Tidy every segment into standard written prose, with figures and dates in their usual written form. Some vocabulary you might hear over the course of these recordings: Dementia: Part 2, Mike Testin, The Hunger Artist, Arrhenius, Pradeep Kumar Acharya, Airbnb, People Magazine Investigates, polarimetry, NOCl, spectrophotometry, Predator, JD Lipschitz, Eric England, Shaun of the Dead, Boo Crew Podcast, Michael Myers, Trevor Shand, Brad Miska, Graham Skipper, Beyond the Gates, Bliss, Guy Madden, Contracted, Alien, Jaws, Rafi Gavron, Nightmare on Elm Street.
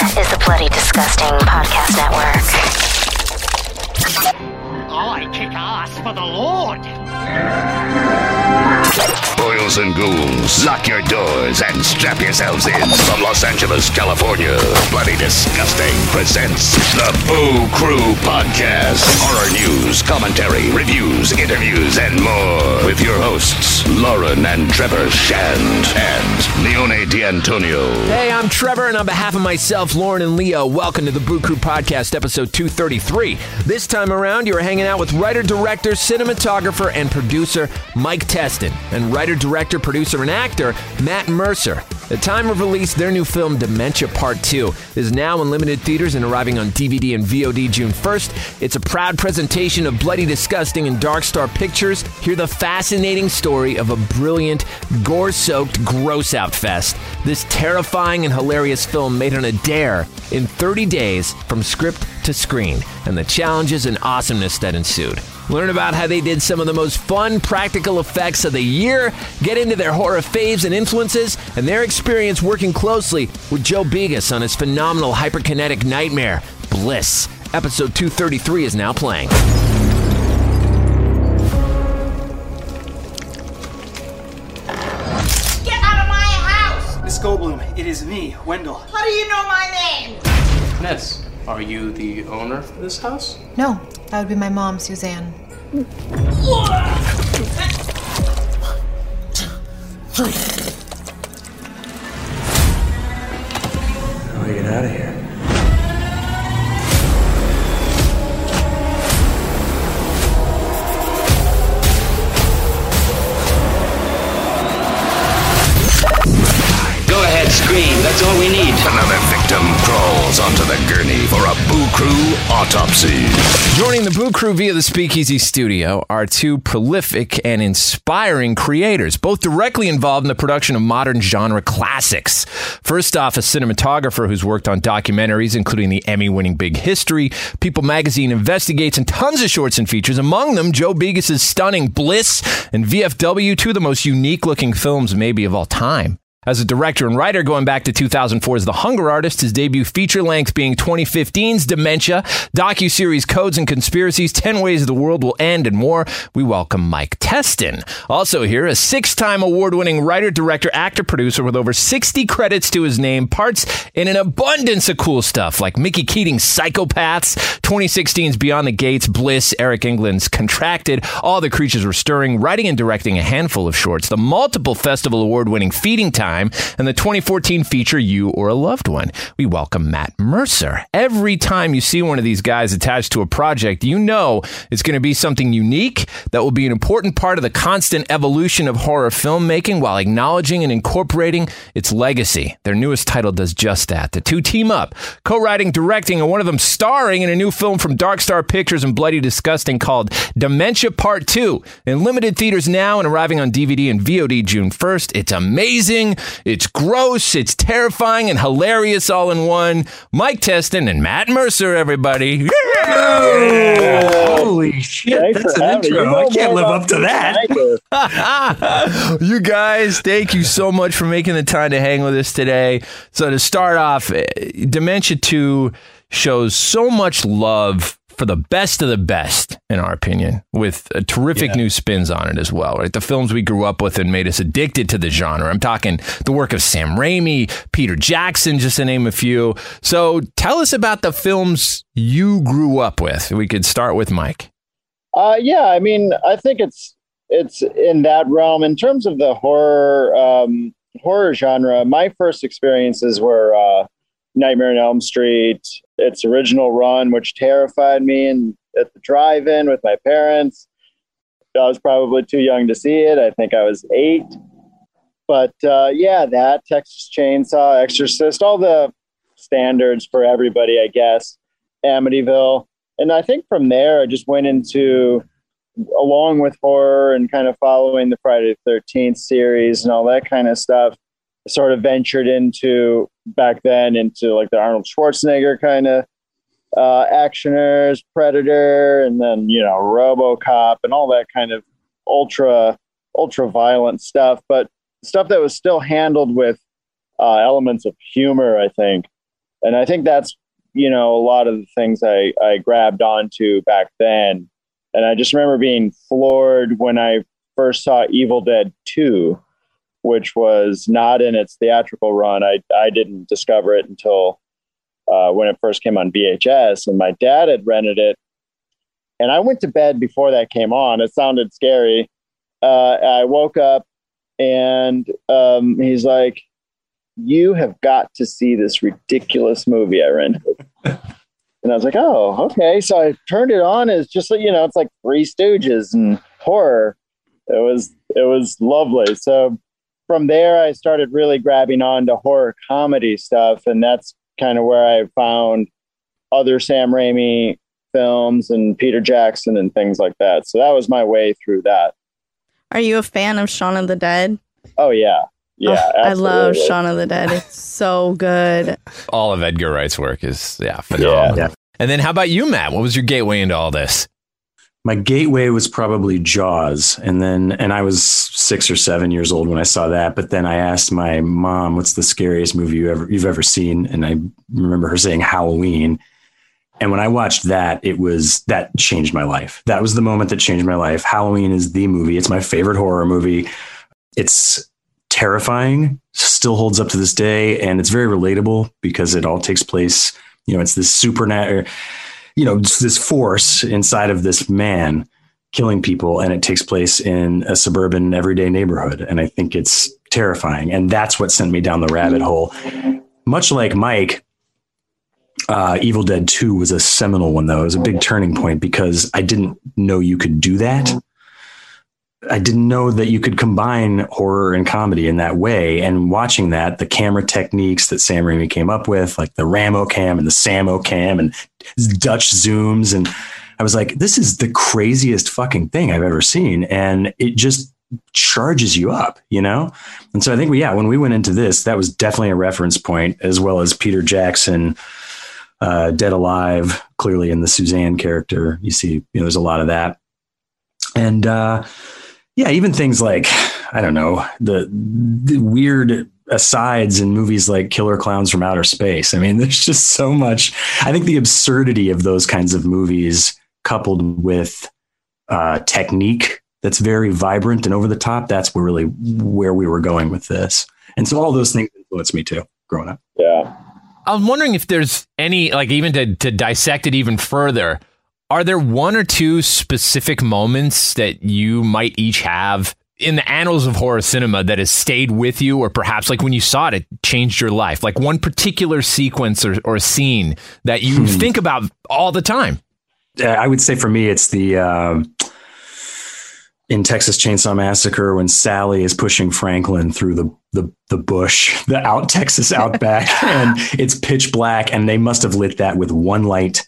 This is the Bloody Disgusting Podcast Network. I kick ass for the Lord. Boils and ghouls, lock your doors and strap yourselves in. From Los Angeles, California, Bloody Disgusting presents the Boo Crew Podcast. Horror news, commentary, reviews, interviews, and more. With your hosts, Lauren and Trevor Shand and Leone D'Antonio. Hey, I'm Trevor, and on behalf of myself, Lauren and Leo, welcome to the Boo Crew Podcast, episode 233. This time around, you're hanging out with writer, director, cinematographer, and producer Mike Testin, and writer, director, producer, and actor Matt Mercer. The time of release, their new film Dementia: Part 2 is now in limited theaters and arriving on DVD and VOD June 1st. It's a proud presentation of Bloody Disgusting and Dark Star Pictures. Hear the fascinating story of a brilliant, gore-soaked, gross-out fest. This terrifying and hilarious film made on a dare in 30 days from script to screen, and the challenges and awesomeness that ensued. Learn about how they did some of the most fun practical effects of the year, get into their horror faves and influences, and their experience working closely with Joe Begos on his phenomenal hyperkinetic nightmare, Bliss. Episode 233 is now playing. Get out of my house! Miss Goldblum, it is me, Wendell. How do you know my name? Miss. Are you the owner of this house? No, that would be my mom, Suzanne. 1, 2, 3. How do we get out of here? Go ahead, scream. That's all we need. Another victim crawls onto the gurney for a Boo Crew autopsy. Joining the Boo Crew via the Speakeasy Studio are two prolific and inspiring creators, both directly involved in the production of modern genre classics. First off, a cinematographer who's worked on documentaries, including the Emmy-winning Big History, People Magazine Investigates, and tons of shorts and features, among them Joe Begos' stunning Bliss and VFW, two of the most unique-looking films maybe of all time. As a director and writer going back to 2004's The Hunger Artist, his debut feature-length being 2015's Dementia, docuseries Codes and Conspiracies, 10 Ways the World Will End, and more. We welcome Mike Testin. Also here, a 6-time award-winning writer, director, actor, producer with over 60 credits to his name, parts in an abundance of cool stuff like Mickey Keating's Psychopaths, 2016's Beyond the Gates, Bliss, Eric England's Contracted, All the Creatures Were Stirring, writing and directing a handful of shorts, the multiple festival award-winning Feeding Time, and the 2014 feature You or a Loved One. We welcome Matt Mercer. Every time you see one of these guys attached to a project, you know it's going to be something unique that will be an important part of the constant evolution of horror filmmaking while acknowledging and incorporating its legacy. Their newest title does just that. The two team up, co-writing, directing, and one of them starring in a new film from Dark Star Pictures and Bloody Disgusting called Dementia Part 2, in limited theaters now and arriving on DVD and VOD June 1st. It's amazing. It's gross, it's terrifying, and hilarious all in one. Mike Testin and Matt Mercer, everybody. Yeah. Holy shit, that's an intro. I can't live up to that. You guys, thank you so much for making the time to hang with us today. So to start off, Dementia 2 shows so much love for the best of the best, in our opinion, with a terrific new spins on it as well, right? The films we grew up with and made us addicted to the genre. I'm talking the work of Sam Raimi, Peter Jackson, just to name a few. So tell us about the films you grew up with. We could start with Mike. I mean, I think it's in that realm. In terms of the horror genre, my first experiences were Nightmare on Elm Street, its original run, which terrified me, and at the drive-in with my parents. I was probably too young to see it. I think I was 8. But that, Texas Chainsaw, Exorcist, all the standards for everybody, I guess, Amityville. And I think from there, I just went into, along with horror and kind of following the Friday the 13th series and all that kind of stuff, sort of ventured into, back then, into like the Arnold Schwarzenegger kind of actioners, Predator, and then, RoboCop and all that kind of ultra violent stuff, but stuff that was still handled with elements of humor, I think. And I think that's, you know, a lot of the things I grabbed onto back then. And I just remember being floored when I first saw Evil Dead 2, which was not in its theatrical run. I didn't discover it until when it first came on VHS, and my dad had rented it. And I went to bed before that came on. It sounded scary. I woke up and he's like, "You have got to see this ridiculous movie I rented." And I was like, "Oh, okay." So I turned it on. It's just, you know, it's like Three Stooges and horror. It was lovely. So from there, I started really grabbing on to horror comedy stuff. And that's kind of where I found other Sam Raimi films and Peter Jackson and things like that. So that was my way through that. Are you a fan of Shaun of the Dead? Oh, yeah. Yeah, oh, I love Shaun of the Dead. It's so good. All of Edgar Wright's work is phenomenal. Yeah. And then how about you, Matt? What was your gateway into all this? My gateway was probably Jaws. And I was 6 or 7 years old when I saw that. But then I asked my mom, "What's the scariest movie you've ever seen?" And I remember her saying Halloween. And when I watched that, that changed my life. That was the moment that changed my life. Halloween is the movie. It's my favorite horror movie. It's terrifying, still holds up to this day, and it's very relatable because it all takes place, you know, it's this supernatural, you know, this force inside of this man killing people, and it takes place in a suburban everyday neighborhood, and I think it's terrifying, and that's what sent me down the rabbit hole. Much like Mike, Evil Dead 2 was a seminal one, though. It was a big turning point because I didn't know you could do that. I didn't know that you could combine horror and comedy in that way. And watching that, the camera techniques that Sam Raimi came up with, like the Ramo cam and the Samo cam and Dutch zooms. And I was like, this is the craziest fucking thing I've ever seen. And it just charges you up, you know? And so I think when we went into this, that was definitely a reference point, as well as Peter Jackson, Dead Alive, clearly in the Suzanne character. You see, you know, there's a lot of that. And, even things like, I don't know, the weird asides in movies like Killer Clowns from Outer Space. I mean, there's just so much. I think the absurdity of those kinds of movies coupled with technique that's very vibrant and over the top, that's really where we were going with this. And so all those things influenced me too, growing up. Yeah. I'm wondering if there's any, like, even to dissect it even further, are there one or two specific moments that you might each have in the annals of horror cinema that has stayed with you, or perhaps like when you saw it, it changed your life? Like one particular sequence or scene that you think about all the time? I would say for me, it's the in Texas Chainsaw Massacre when Sally is pushing Franklin through the bush, the Texas outback, and it's pitch black, and they must have lit that with one light.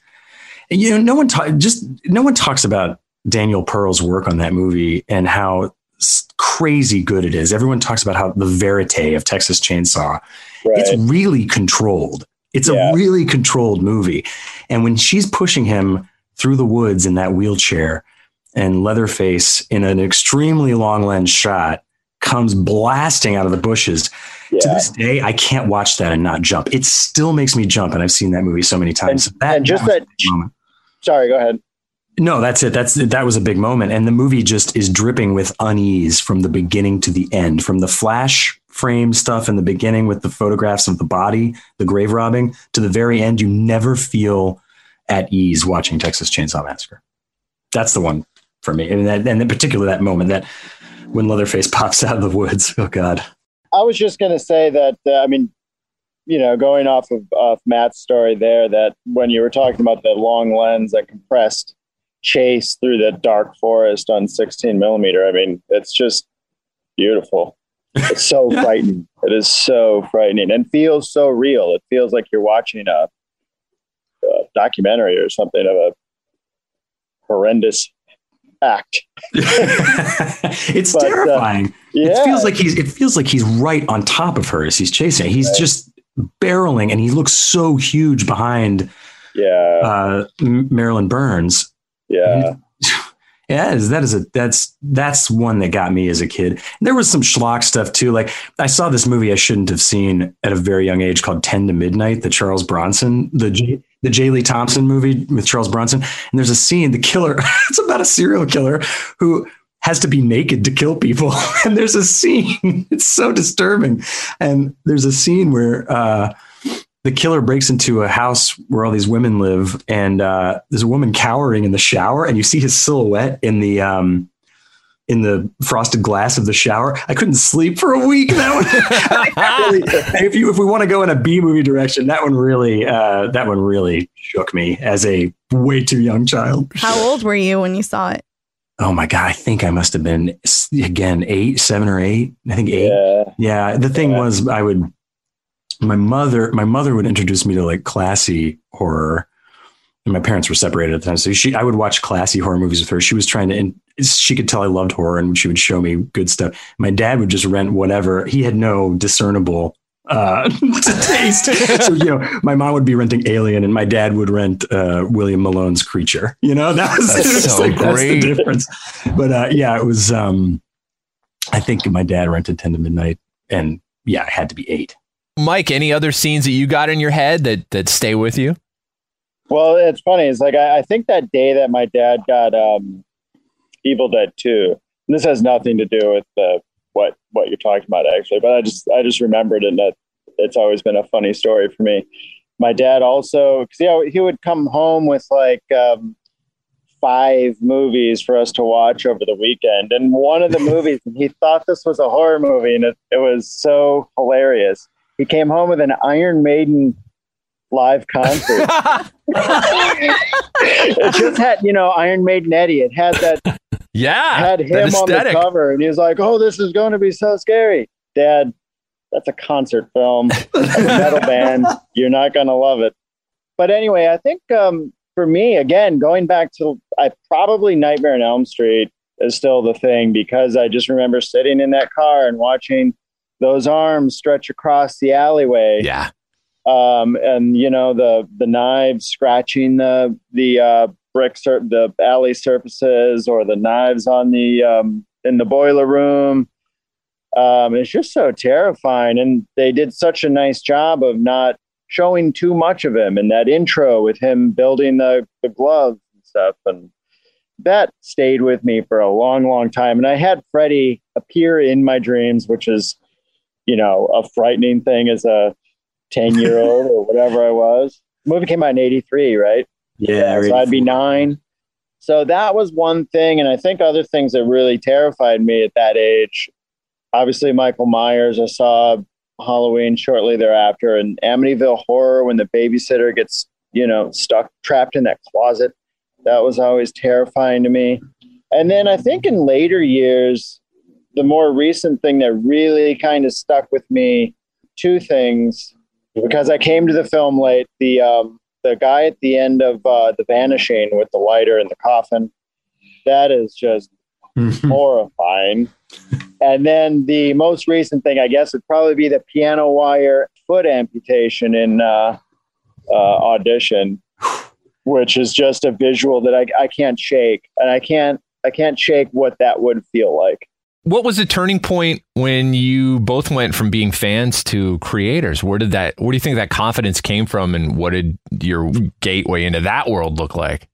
You know, no one talks about Daniel Pearl's work on that movie and how crazy good it is. Everyone talks about how the verite of Texas Chainsaw, It's really controlled. It's a really controlled movie. And when she's pushing him through the woods in that wheelchair, and Leatherface in an extremely long lens shot comes blasting out of the bushes. Yeah. To this day, I can't watch that and not jump. It still makes me jump. And I've seen that movie so many times. Sorry, go ahead. No, that's it. That was a big moment. And the movie just is dripping with unease from the beginning to the end, from the flash frame stuff in the beginning with the photographs of the body, the grave robbing, to the very end. You never feel at ease watching Texas Chainsaw Massacre. That's the one for me. And in particular, that moment that when Leatherface pops out of the woods. Oh, God. I was just going to say that, going off of Matt's story there, that when you were talking about that long lens, that compressed chase through that dark forest on 16 millimeter, I mean, it's just beautiful. It's so frightening. It is so frightening and feels so real. It feels like you're watching a documentary or something of a horrendous act. It's terrifying. It feels like he's right on top of her as he's chasing. He's just barreling, and he looks so huge behind Marilyn Burns. Yeah. Yeah, that's one that got me as a kid. And there was some schlock stuff too. Like I saw this movie I shouldn't have seen at a very young age called 10 to Midnight, the Charles Bronson, the J. Lee Thompson movie with Charles Bronson. And there's a scene, the killer, it's about a serial killer who has to be naked to kill people. And there's a scene, it's so disturbing. And there's a scene where, the killer breaks into a house where all these women live, and there's a woman cowering in the shower, and you see his silhouette in the frosted glass of the shower. I couldn't sleep for a week. That one, really, if we want to go in a B movie direction, that one really shook me as a way too young child. How old were you when you saw it? Oh my God. I think I must've been 8, 7 or 8. I think 8. Yeah. The thing was, My mother would introduce me to like classy horror, and my parents were separated at the time. So I would watch classy horror movies with her. She was trying to, and she could tell I loved horror, and she would show me good stuff. My dad would just rent whatever. He had no discernible taste. So, you know, my mom would be renting Alien, and my dad would rent William Malone's Creature. You know, that's the difference. But it was, I think my dad rented 10 to Midnight, and it had to be 8. Mike, any other scenes that you got in your head that stay with you? Well, it's funny. It's like, I think that day that my dad got Evil Dead 2, and this has nothing to do with what you're talking about, actually, but I just remembered it, and that it's always been a funny story for me. My dad also, because he would come home with like 5 movies for us to watch over the weekend. And one of the movies, and he thought this was a horror movie, and it was so hilarious. He came home with an Iron Maiden live concert. It just had, Iron Maiden Eddie. It had that. Yeah. Had him on the cover, and he was like, "Oh, this is going to be so scary." Dad, that's a concert film. That's a metal band. You're not going to love it. But anyway, I think for me, again, going back to probably Nightmare on Elm Street is still the thing, because I just remember sitting in that car and watching those arms stretch across the alleyway. Yeah. And the knives scratching the bricks or the alley surfaces, or the knives on the, in the boiler room. It's just so terrifying. And they did such a nice job of not showing too much of him in that intro with him building the gloves and stuff. And that stayed with me for a long, long time. And I had Freddy appear in my dreams, which is, a frightening thing as a 10-year-old or whatever I was. The movie came out in 83, right? Yeah. So I'd be 9. So that was one thing. And I think other things that really terrified me at that age, obviously Michael Myers. I saw Halloween shortly thereafter, and Amityville Horror, when the babysitter gets, trapped in that closet. That was always terrifying to me. And then I think in later years, the more recent thing that really kind of stuck with me, 2 things, because I came to the film late. The guy at the end of The Vanishing with the lighter in the coffin, that is just horrifying. And then the most recent thing, I guess, would probably be the piano wire foot amputation in Audition, which is just a visual that I can't shake, and I can't shake what that would feel like. What was the turning point when you both went from being fans to creators? Where do you think that confidence came from, and what did your gateway into that world look like?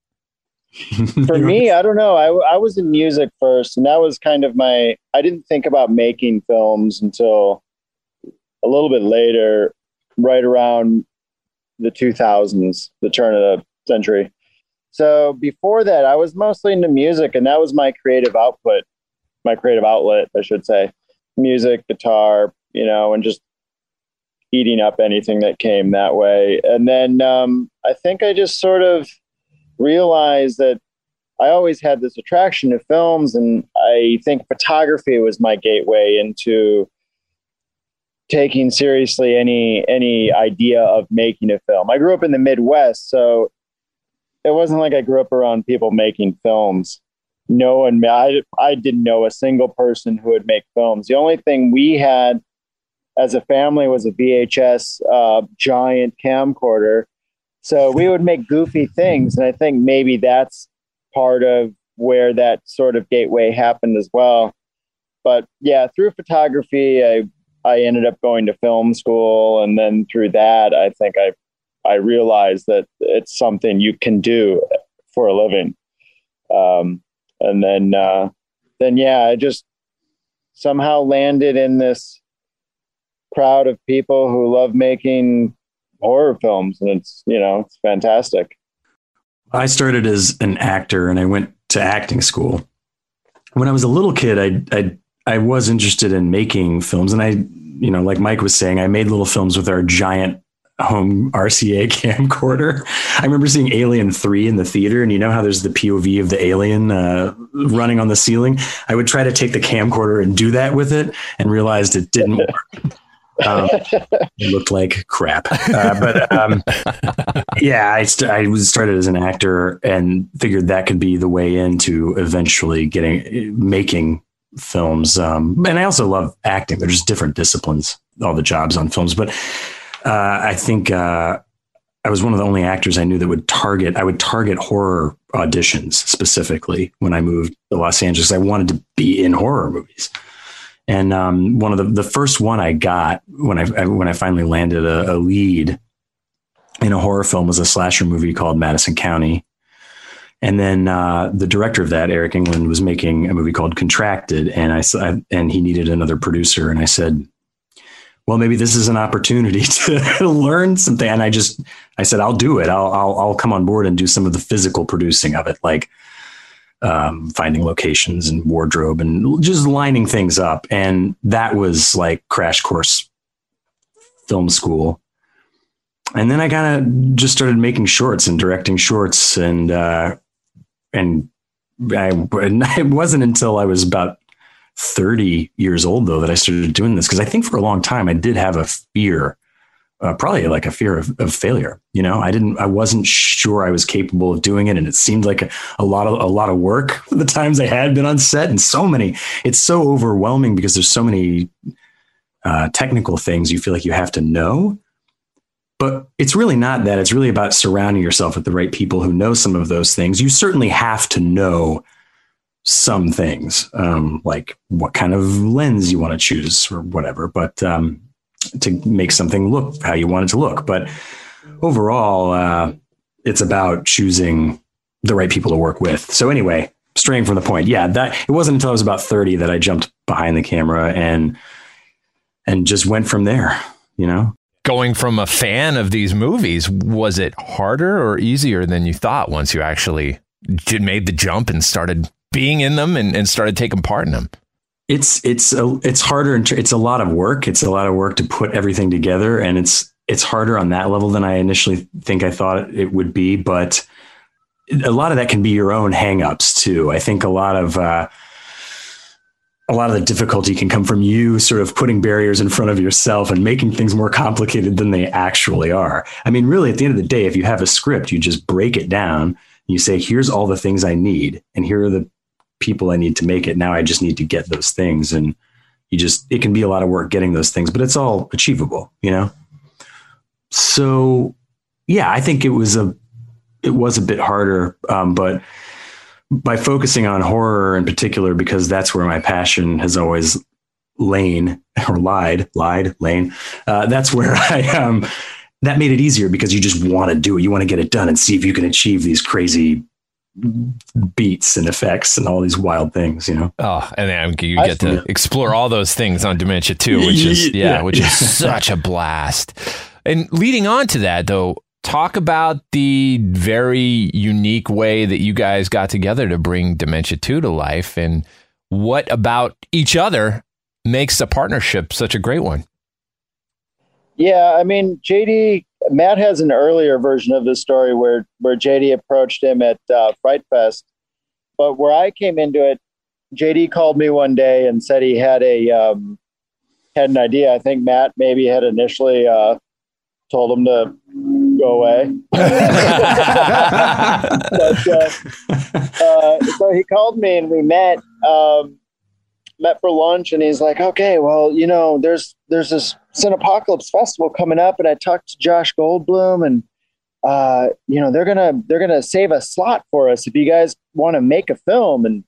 For me, I don't know. I was in music first, and that was kind of I didn't think about making films until a little bit later, right around the 2000s, the turn of the century. So before that, I was mostly into music, and that was my creative output. My creative outlet, I should say, music, guitar, and just eating up anything that came that way. And then I think I just sort of realized that I always had this attraction to films, and I think photography was my gateway into taking seriously any idea of making a film. I grew up in the Midwest, so it wasn't like I grew up around people making films. No one, I didn't know a single person who would make films. The only thing we had as a family was a VHS giant camcorder. So we would make goofy things. And I think maybe that's part of where that sort of gateway happened as well. But yeah, through photography, I ended up going to film school. And then through that, I think I realized that it's something you can do for a living. And then, yeah, I just somehow landed in this crowd of people who love making horror films. And it's, you know, it's fantastic. I started as an actor and I went to acting school. When I was a little kid, I was interested in making films. And I, you know, like Mike was saying, I made little films with our giant home RCA camcorder. I remember seeing Alien 3 in the theater, and you know how there's the POV of the alien running on the ceiling. I would try to take the camcorder and do that with it and realized it didn't work. It looked like crap, but yeah, I started as an actor and figured that could be the way into eventually making films. And I also love acting. They're just different disciplines, all the jobs on films. But I think I was one of the only actors I knew that would target horror auditions specifically when I moved to Los Angeles. I wanted to be in horror movies. And one of the first one I got when I finally landed a lead in a horror film was a slasher movie called Madison County. And then the director of that, Eric England, was making a movie called Contracted, and and he needed another producer. And I said, well, maybe this is an opportunity to learn something. And I said, I'll do it. I'll come on board and do some of the physical producing of it, like finding locations and wardrobe and just lining things up. And that was like crash course film school. And then I kind of just started making shorts and directing shorts. And it wasn't until I was about 30 years old though, that I started doing this. Cause I think for a long time I did have a fear, probably like a fear of failure. You know, I wasn't sure I was capable of doing it. And it seemed like a lot of work the times I had been on set, and it's so overwhelming because there's so many technical things you feel like you have to know, but it's really not that. It's really about surrounding yourself with the right people who know some of those things. You certainly have to know some things, like what kind of lens you want to choose or whatever, but, to make something look how you want it to look. But overall, it's about choosing the right people to work with. So anyway, straying from the point. Yeah. It wasn't until I was about 30 that I jumped behind the camera and just went from there, you know, going from a fan of these movies. Was it harder or easier than you thought once you actually made the jump and started being in them and started taking part in them? It's harder. And it's a lot of work. It's a lot of work to put everything together. And it's harder on that level than I initially think I thought it would be. But a lot of that can be your own hangups too. I think a lot of the difficulty can come from you sort of putting barriers in front of yourself and making things more complicated than they actually are. I mean, really at the end of the day, if you have a script, you just break it down. You say, here's all the things I need. And here are the people I need to make it. Now I just need to get those things. And it can be a lot of work getting those things, but it's all achievable, you know? So yeah, I think it was a bit harder. But by focusing on horror in particular, because that's where my passion has always lain. That's where that made it easier because you just want to do it. You want to get it done and see if you can achieve these crazy beats and effects and all these wild things, you know? Oh, and then you get to explore all those things on Dementia 2, which is such a blast. And leading on to that though, talk about the very unique way that you guys got together to bring Dementia 2 to life, and what about each other makes the partnership such a great one? Yeah, I mean, Matt has an earlier version of this story where JD approached him at Fright Fest. But where I came into it, JD called me one day and said he had had an idea. I think Matt maybe had initially told him to go away. So he called me and we met for lunch, and he's like, okay, well, you know, there's this Cine Apocalypse festival coming up, and I talked to Josh Goldblum, and you know, they're gonna save a slot for us if you guys want to make a film, and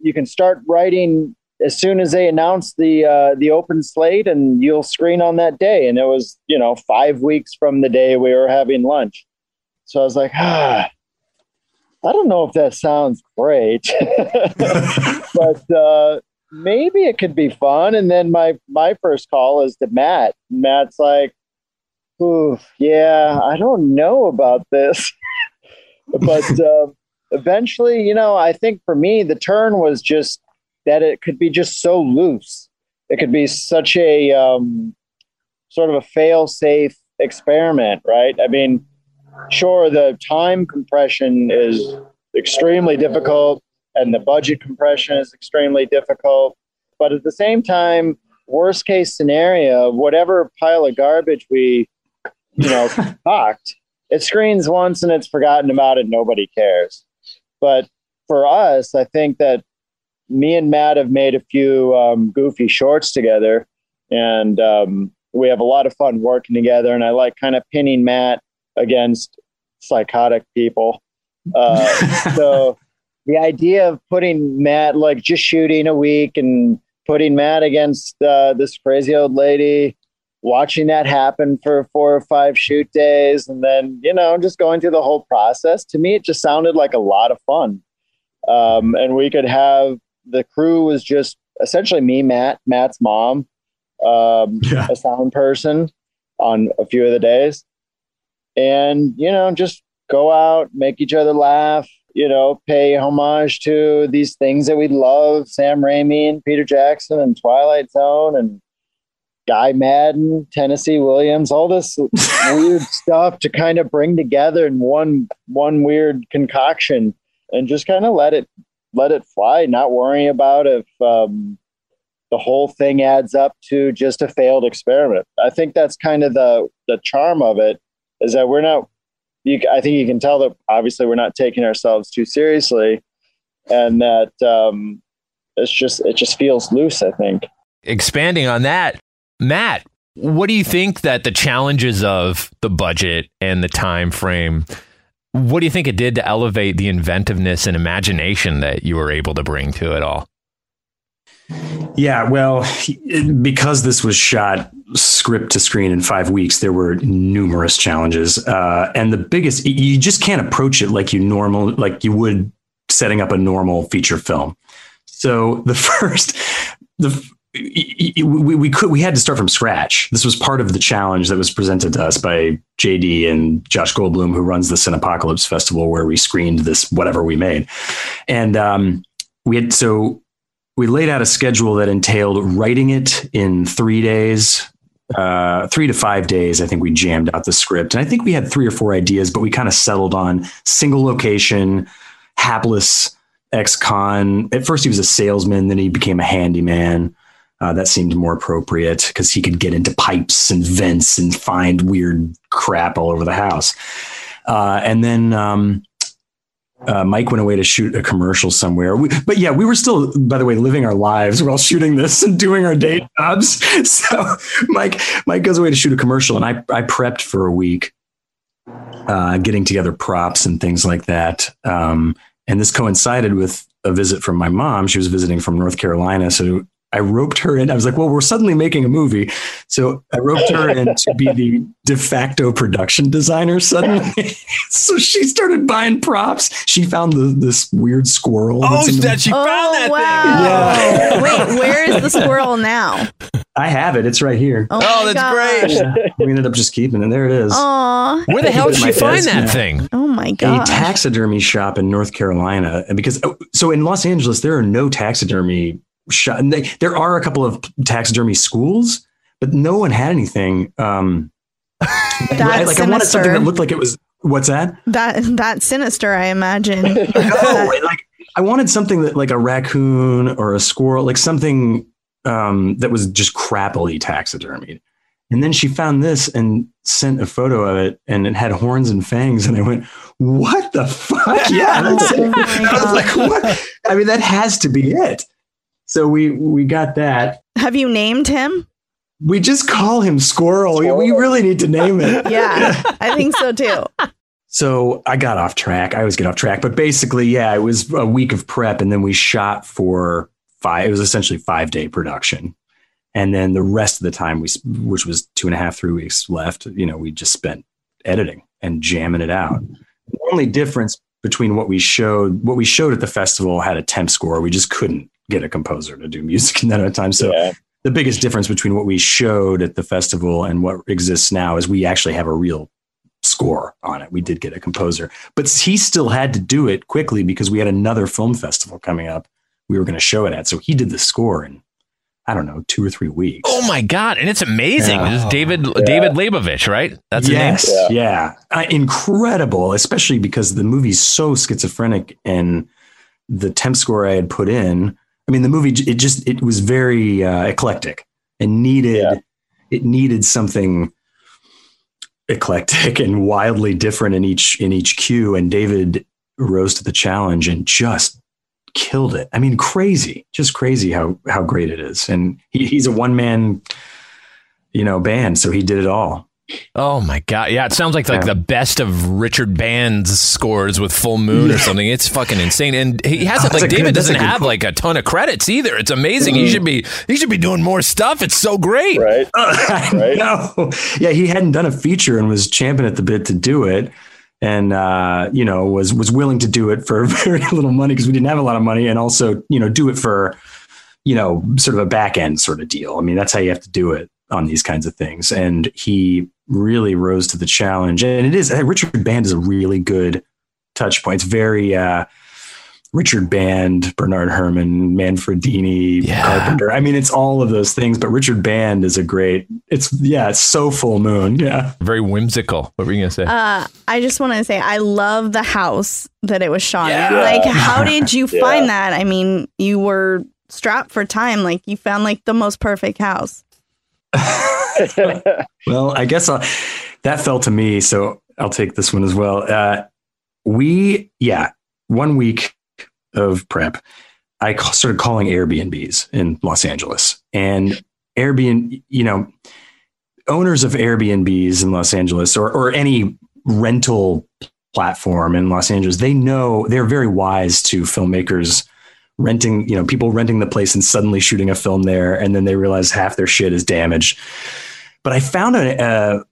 you can start writing as soon as they announce the open slate, and you'll screen on that day. And it was, you know, 5 weeks from the day we were having lunch. So I was like, I don't know if that sounds great, but maybe it could be fun. And then my first call is to Matt. Matt's like, ooh, yeah, I don't know about this. But eventually, you know, I think for me, the turn was just that it could be just so loose. It could be such a sort of a fail-safe experiment, right? I mean, sure, the time compression is extremely difficult and the budget compression is extremely difficult. But at the same time, worst case scenario, whatever pile of garbage we, you know, cocked, it screens once and it's forgotten about it. Nobody cares. But for us, I think that me and Matt have made a few goofy shorts together, and we have a lot of fun working together. And I like kind of pinning Matt against psychotic people. So the idea of putting Matt, like just shooting a week and putting Matt against this crazy old lady, watching that happen for 4 or 5 shoot days, and then, you know, just going through the whole process, to me, it just sounded like a lot of fun. And we could have, the crew was just essentially me, Matt's mom, a sound person on a few of the days. And, you know, just go out, make each other laugh, you know, pay homage to these things that we love, Sam Raimi and Peter Jackson and Twilight Zone and Guy Madden, Tennessee Williams, all this weird stuff to kind of bring together in one weird concoction, and just kind of let it fly, not worrying about if the whole thing adds up to just a failed experiment. I think that's kind of the charm of it, is that we're not, I think you can tell that obviously we're not taking ourselves too seriously, and that it just feels loose, I think. Expanding on that, Matt, what do you think that the challenges of the budget and the time frame, what do you think it did to elevate the inventiveness and imagination that you were able to bring to it all? Yeah, well, because this was shot script to screen in 5 weeks, there were numerous challenges. And the biggest, you just can't approach it like you would setting up a normal feature film. So we had to start from scratch. This was part of the challenge that was presented to us by JD and Josh Goldblum, who runs the Cine Apocalypse Festival, where we screened this, whatever we made. And we laid out a schedule that entailed writing it in 3 days, 3 to 5 days. I think we jammed out the script, and I think we had 3 or 4 ideas, but we kind of settled on single location, hapless ex-con. At first he was a salesman, then he became a handyman. That seemed more appropriate because he could get into pipes and vents and find weird crap all over the house. And then Mike went away to shoot a commercial somewhere. But yeah, we were still, by the way, living our lives while shooting this and doing our day jobs. So Mike goes away to shoot a commercial, and I prepped for a week, getting together props and things like that. And this coincided with a visit from my mom. She was visiting from North Carolina, so I roped her in. I was like, well, we're suddenly making a movie. So I roped her in to be the de facto production designer suddenly. So she started buying props. She found this weird squirrel. Oh, she found that thing. Yeah. Wait, where is the squirrel now? I have it. It's right here. Oh, that's great. Yeah, we ended up just keeping it. There it is. Aww. Where the hell did you find that thing? Oh, my God. A taxidermy shop in North Carolina. So in Los Angeles, there are no taxidermy shot, and there are a couple of taxidermy schools, but no one had anything. I wanted something that looked like it was. What's that? That's sinister, I imagine. I wanted something that, like a raccoon or a squirrel, like something that was just crappily taxidermied. And then she found this and sent a photo of it, and it had horns and fangs. And I went, "What the fuck?" Yeah, I was like, "What?" I mean, that has to be it. So we got that. Have you named him? We just call him Squirrel. We really need to name it. Yeah, I think so too. So I got off track. I always get off track. But basically, yeah, it was a week of prep. And then we shot for it was essentially 5-day production. And then the rest of the time, which was 2.5-3 weeks left, we just spent editing and jamming it out. The only difference between what we showed at the festival had a temp score. We just couldn't get a composer to do music in that amount of time. So yeah. The biggest difference between what we showed at the festival and what exists now is we actually have a real score on it. We did get a composer, but he still had to do it quickly because we had another film festival coming up we were going to show it at. So he did the score in, I don't know, 2 or 3 weeks. Oh my God. And it's amazing. Yeah. This is David Leibovich, right? That's his name? Yeah. Incredible, especially because the movie's so schizophrenic and the temp score I had put in, the movie, it was very eclectic and needed something eclectic and wildly different in each cue. And David rose to the challenge and just killed it. Crazy how great it is. And he's a one-man band, so he did it all. Oh my God. Yeah, it sounds like the best of Richard Band's scores with Full Moon or something. It's fucking insane. And he hasn't David doesn't have like a ton of credits either. It's amazing. Mm-hmm. He should be doing more stuff. It's so great. Right. Right. No. Yeah, he hadn't done a feature and was champing at the bit to do it. And, was willing to do it for very little money because we didn't have a lot of money, and also, do it for, sort of a back end sort of deal. That's how you have to do it on these kinds of things. And he really rose to the challenge. And Richard Band is a really good touch point. It's very Richard Band, Bernard Herrmann, Manfredini, Carpenter. It's all of those things, but Richard Band is a great, it's so Full Moon. Yeah. Very whimsical. What were you going to say? I just want to say, I love the house that it was shot in. Like, how did you find that? You were strapped for time. Like, you found like the most perfect house. Well, I guess that fell to me. So I'll take this one as well. 1 week of prep, I started calling Airbnbs in Los Angeles, and Airbnb, owners of Airbnbs in Los Angeles or any rental platform in Los Angeles, they know they're very wise to filmmakers renting, people renting the place and suddenly shooting a film there. And then they realize half their shit is damaged. But I found a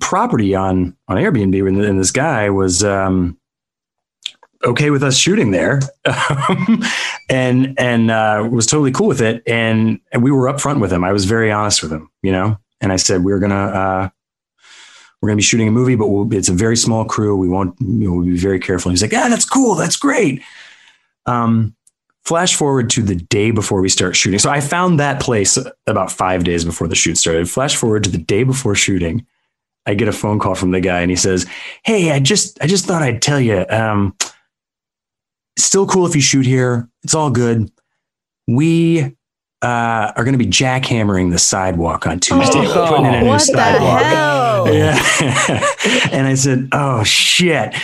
property on Airbnb, and this guy was, okay with us shooting there, and was totally cool with it. And we were upfront with him. I was very honest with him, and I said, we're going to be shooting a movie, but it's a very small crew. We won't, we'll be very careful. And he's like, that's cool. That's great. Flash forward to the day before we start shooting. So I found that place about 5 days before the shoot started. Flash forward to the day before shooting. I get a phone call from the guy, and he says, hey, I just thought I'd tell you, still cool if you shoot here. It's all good. We are going to be jackhammering the sidewalk on Tuesday. We're putting in a new sidewalk. Yeah. And I said, oh, shit.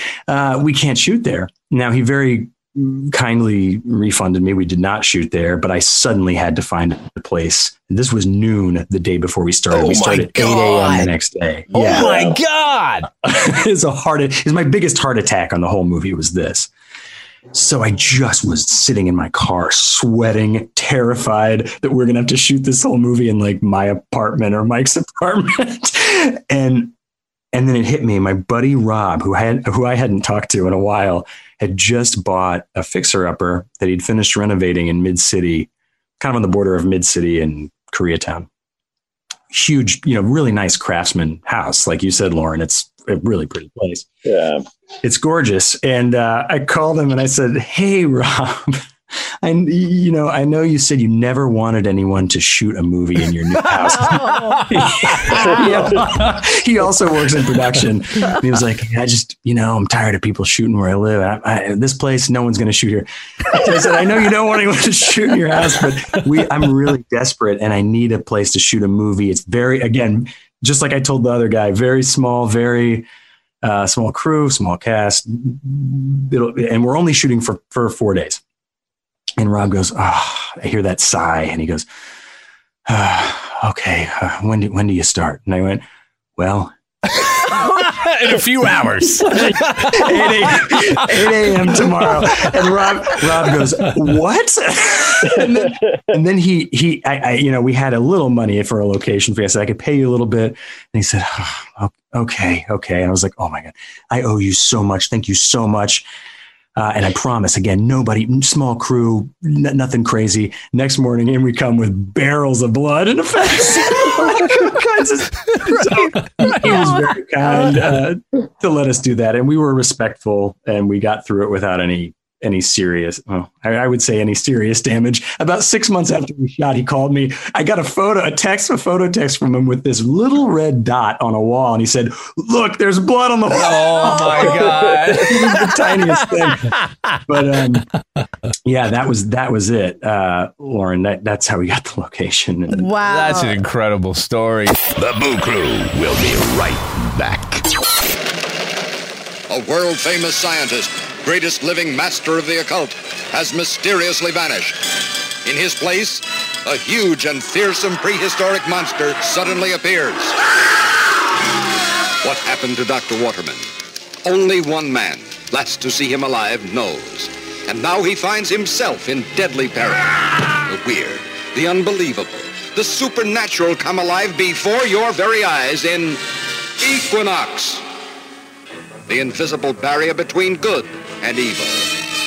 We can't shoot there. Now, he very kindly refunded me. We did not shoot there, but I suddenly had to find a place. This was noon the day before we started. We started at 8 a.m. the next day. Oh, my God. It's it's my biggest heart attack on the whole movie was this. So I just was sitting in my car, sweating, terrified that we're going to have to shoot this whole movie in like my apartment or Mike's apartment. And then it hit me. My buddy, Rob, who I hadn't talked to in a while, had just bought a fixer upper that he'd finished renovating in mid city, kind of on the border of mid city and Koreatown. Huge, really nice craftsman house. Like you said, Lauren, it's a really pretty place. Yeah. It's gorgeous. And I called him and I said, hey, Rob, I know you said you never wanted anyone to shoot a movie in your new house. He also works in production. He was like, I just, I'm tired of people shooting where I live. This place, no one's going to shoot here. So I said, I know you don't want anyone to shoot in your house, but I'm really desperate and I need a place to shoot a movie. It's very, again, just like I told the other guy, very small crew, small cast. And we're only shooting for 4 days. And Rob goes, I hear that sigh. And he goes, okay, when do you start? And I went, well, in a few hours, 8 a.m. tomorrow. And Rob goes, what? and then he, you know, we had a little money for a location fee. I said, I could pay you a little bit. And he said, oh, okay. And I was like, oh my God, I owe you so much. Thank you so much. And I promise, again, nobody, small crew, nothing crazy. Next morning, in we come with barrels of blood and effects. He was very kind to let us do that, and we were respectful, and we got through it without any serious, I would say any serious damage. About 6 months after we shot, he called me. I got a photo text from him with this little red dot on a wall. And he said, look, there's blood on the wall. Oh my God. It was the tiniest thing. But yeah, that was it. Lauren, that's how we got the location. And wow. That's an incredible story. The Boo Crew will be right back. A world famous scientist, greatest living master of the occult, has mysteriously vanished. In his place, a huge and fearsome prehistoric monster suddenly appears. What happened to Dr. Waterman? Only one man, last to see him alive, knows. And now he finds himself in deadly peril. The weird, the unbelievable, the supernatural come alive before your very eyes in Equinox. The invisible barrier between good and evil,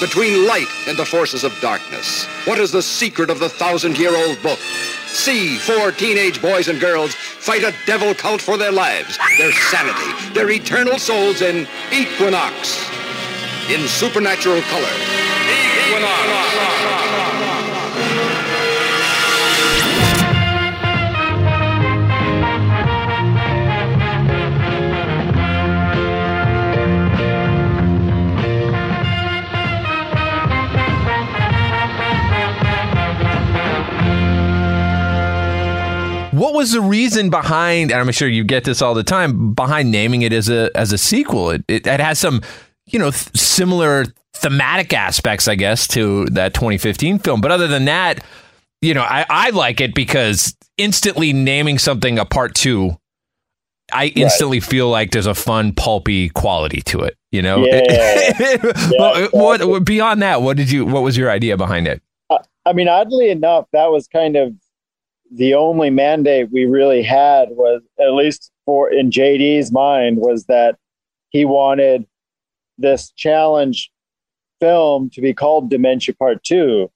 between light and the forces of darkness. What is the secret of the 1,000-year-old book? See 4 teenage boys and girls fight a devil cult for their lives, their sanity, their eternal souls in Equinox. In supernatural color, Equinox. What was the reason behind, and I'm sure you get this all the time, behind naming it as a sequel? It has some, you know, similar thematic aspects, I guess, to that 2015 film. But other than that, you know, I like it because instantly naming something a part two, I instantly feel like there's a fun, pulpy quality to it. You know, What beyond that, what was your idea behind it? I mean, oddly enough, that was kind of the only mandate we really had, was at least for in JD's mind, was that he wanted this challenge film to be called Dementia Part 2.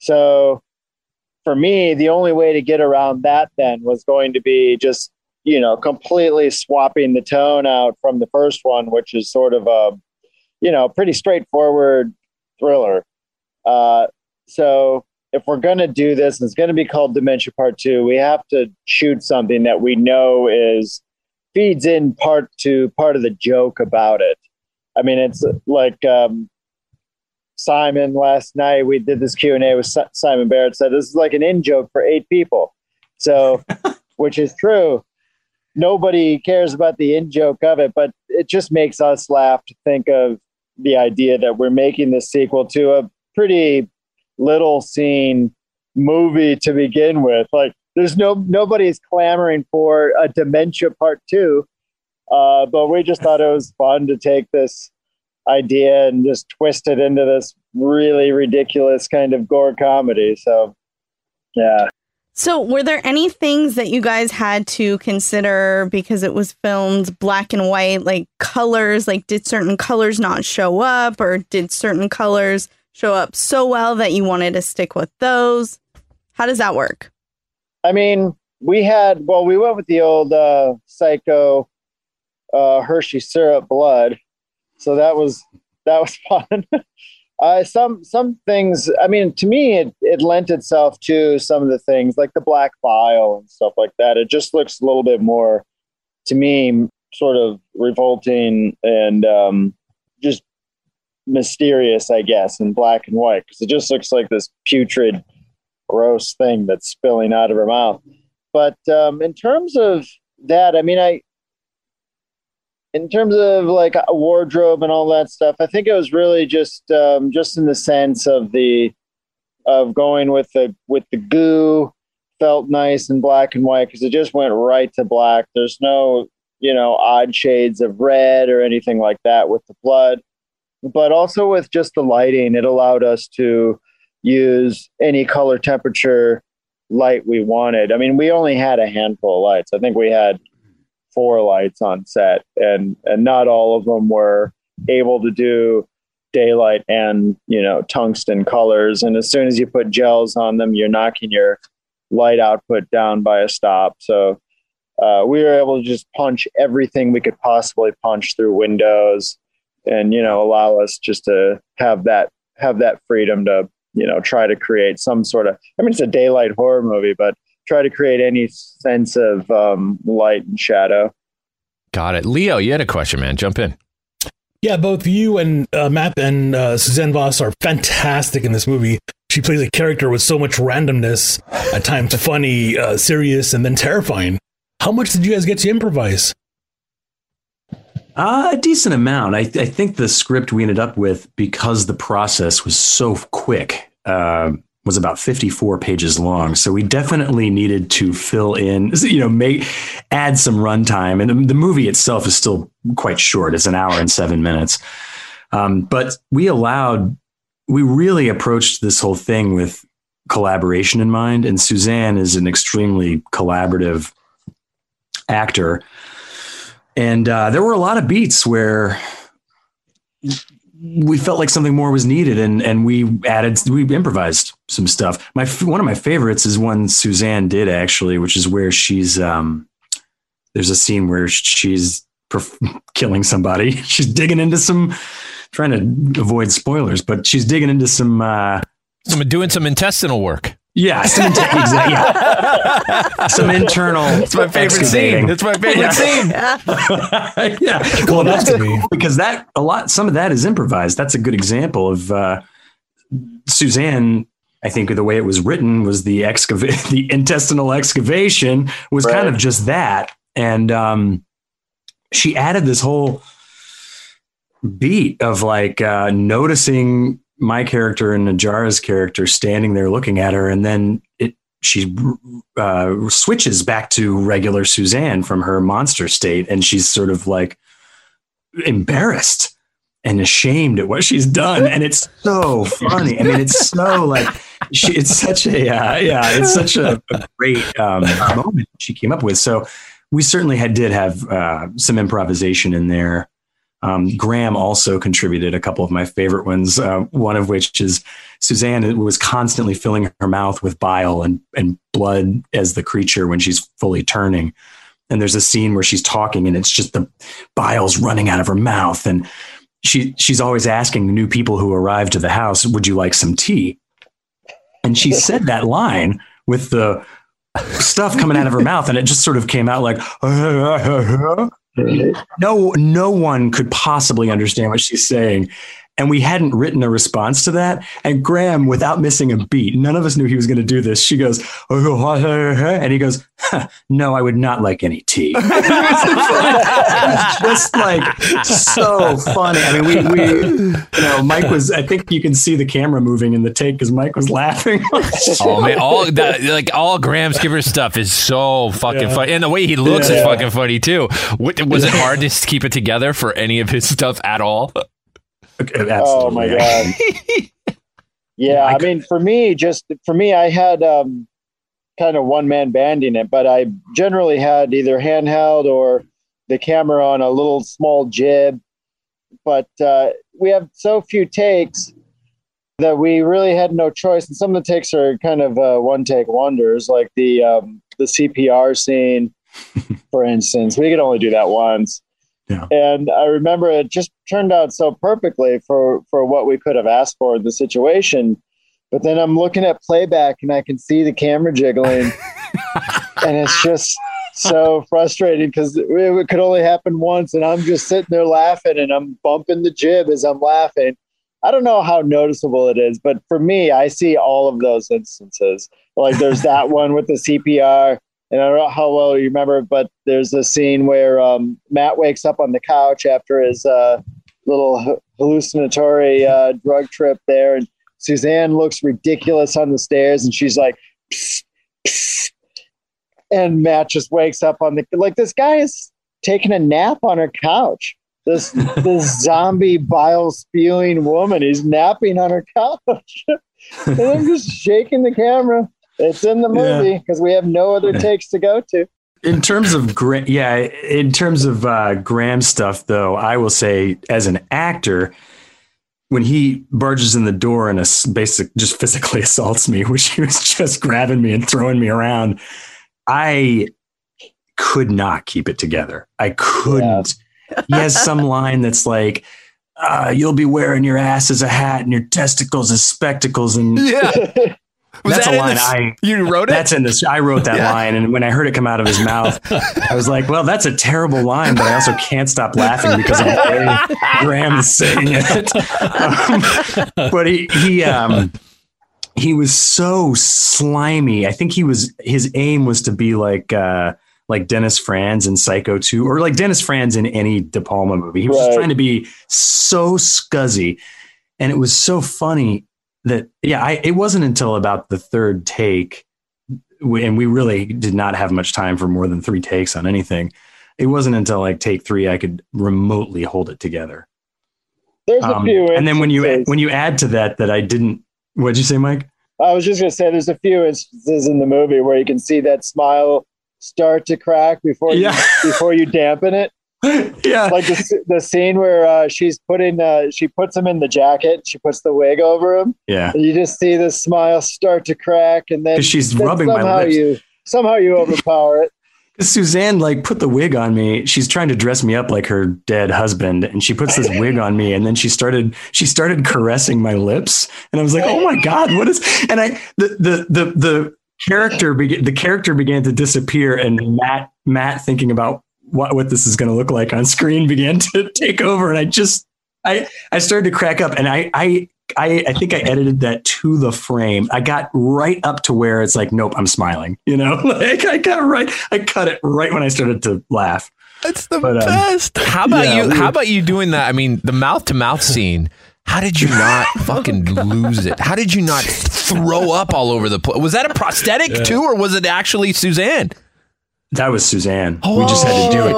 So for me, the only way to get around that then was going to be just, you know, completely swapping the tone out from the first one, which is sort of a, you know, pretty straightforward thriller. So if we're going to do this and it's going to be called Dementia Part 2, we have to shoot something that we know feeds in part of the joke about it. I mean, it's like Simon last night, we did this Q&A with Simon Barrett, said this is like an in-joke for 8 people. So, which is true. Nobody cares about the in-joke of it, but it just makes us laugh to think of the idea that we're making this sequel to a pretty little scene movie to begin with. Like, there's nobody's clamoring for a Dementia Part 2, but we just thought it was fun to take this idea and just twist it into this really ridiculous kind of gore comedy. So, yeah. So were there any things that you guys had to consider because it was filmed black and white, like colors, like did certain colors not show up, or did certain colors show up so well that you wanted to stick with those? How does that work? I mean, we went with the old psycho Hershey syrup blood. So that was fun. Some things, I mean, to me, it lent itself to some of the things like the black bile and stuff like that. It just looks a little bit more, to me, sort of revolting and just mysterious, I guess, in black and white, because it just looks like this putrid, gross thing that's spilling out of her mouth. But in terms of that, I mean, in terms of like a wardrobe and all that stuff, I think it was really just in the sense of going with the goo felt nice in black and white because it just went right to black. There's no, you know, odd shades of red or anything like that with the blood. But also with just the lighting, it allowed us to use any color temperature light we wanted. I mean, we only had a handful of lights. I think we had 4 lights on set, and not all of them were able to do daylight and, you know, tungsten colors. And as soon as you put gels on them, you're knocking your light output down by a stop. So we were able to just punch everything we could possibly punch through windows, and, you know, allow us just to have that freedom to, you know, try to create some sort of, I mean, it's a daylight horror movie, but try to create any sense of light and shadow. Got it. Leo, you had a question, man. Jump in. Yeah, both you and Matt and Suzanne Voss are fantastic in this movie. She plays a character with so much randomness, at times funny, serious, and then terrifying. How much did you guys get to improvise? A decent amount. I think the script we ended up with, because the process was so quick, was about 54 pages long. So we definitely needed to fill in, you know, add some runtime. And the movie itself is still quite short. It's an hour and 7 minutes. But we really approached this whole thing with collaboration in mind. And Suzanne is an extremely collaborative actor. And there were a lot of beats where we felt like something more was needed, and we improvised some stuff. One of my favorites is one Suzanne did, actually, which is where she's there's a scene where she's killing somebody. She's digging into some, trying to avoid spoilers, but she's digging into doing some intestinal work. Yeah, some internal. It's my favorite scene. It's my favorite scene. Yeah, well, that's because some of that is improvised. That's a good example of Suzanne. I think the way it was written was the intestinal excavation was right. Kind of just that, and she added this whole beat of like noticing my character and Najara's character standing there looking at her. And then she switches back to regular Suzanne from her monster state. And she's sort of like embarrassed and ashamed at what she's done. And it's so funny. I mean, it's so like, it's such a great moment she came up with. So we certainly did have some improvisation in there. Graham also contributed a couple of my favorite ones, one of which is Suzanne was constantly filling her mouth with bile and blood as the creature when she's fully turning. And there's a scene where she's talking and it's just the bile's running out of her mouth. And she's always asking the new people who arrive to the house, would you like some tea? And she said that line with the stuff coming out of her mouth, and it just sort of came out like, No one could possibly understand what she's saying. And we hadn't written a response to that. And Graham, without missing a beat, none of us knew he was going to do this. She goes, and he goes, no, I would not like any tea. It was just like so funny. I mean, we Mike was, I think you can see the camera moving in the take because Mike was laughing. Oh man, all Graham Skipper stuff is so fucking funny. And the way he looks is fucking funny too. Was it hard to keep it together for any of his stuff at all? Absolutely. Oh my God. Yeah. I mean, for me, I had kind of one man banding it, but I generally had either handheld or the camera on a little small jib, but we have so few takes that we really had no choice. And some of the takes are kind of one take wonders, like the CPR scene, for instance. We could only do that once. Yeah. And I remember it just turned out so perfectly for what we could have asked for in the situation. But then I'm looking at playback and I can see the camera jiggling. And it's just so frustrating because it could only happen once. And I'm just sitting there laughing and I'm bumping the jib as I'm laughing. I don't know how noticeable it is, but for me, I see all of those instances. Like there's that one with the CPR. And I don't know how well you remember, but there's a scene where Matt wakes up on the couch after his little hallucinatory drug trip there. And Suzanne looks ridiculous on the stairs and she's like, psst, And Matt just wakes up on the, like, this guy is taking a nap on her couch. This zombie bile spewing woman is napping on her couch. And I'm just shaking the camera. It's in the movie because we have no other takes to go to. In terms of Graham stuff, though, I will say as an actor, when he barges in the door and just physically assaults me, which he was just grabbing me and throwing me around, I could not keep it together. I couldn't. Yeah. He has some line that's like, "You'll be wearing your ass as a hat and your testicles as spectacles," and yeah. Was that's that a line you wrote it? That's in this. I wrote that line. And when I heard it come out of his mouth, I was like, well, that's a terrible line, but I also can't stop laughing because of the way Graham is saying it. But he was so slimy. I think his aim was to be like Dennis Franz in Psycho 2 or like Dennis Franz in any De Palma movie. He was just trying to be so scuzzy. And it was so funny. It wasn't until about the third take, and we really did not have much time for more than three takes on anything. It wasn't until like take three I could remotely hold it together. There's a few instances. And then when you add to that I didn't. What'd you say, Mike? I was just gonna say there's a few instances in the movie where you can see that smile start to crack before you dampen it. Yeah, like the scene where she puts him in the jacket, she puts the wig over him. Yeah, and you just see the smile start to crack, and then she's rubbing my lips. Somehow you overpower it. Suzanne put the wig on me. She's trying to dress me up like her dead husband, and she puts this wig on me, and then she started caressing my lips, and I was like, oh my god, what is? And the character began to disappear, and Matt thinking about what this is going to look like on screen began to take over. And I started to crack up, and I think I edited that to the frame. I got right up to where it's like, nope, I'm smiling. You know, I cut it right when I started to laugh. That's the best. How about you doing that? I mean, the mouth to mouth scene, how did you not fucking lose it? How did you not throw up all over the place? Was that a prosthetic too? Or was it actually Suzanne? That was Suzanne. Oh. We just had to do it.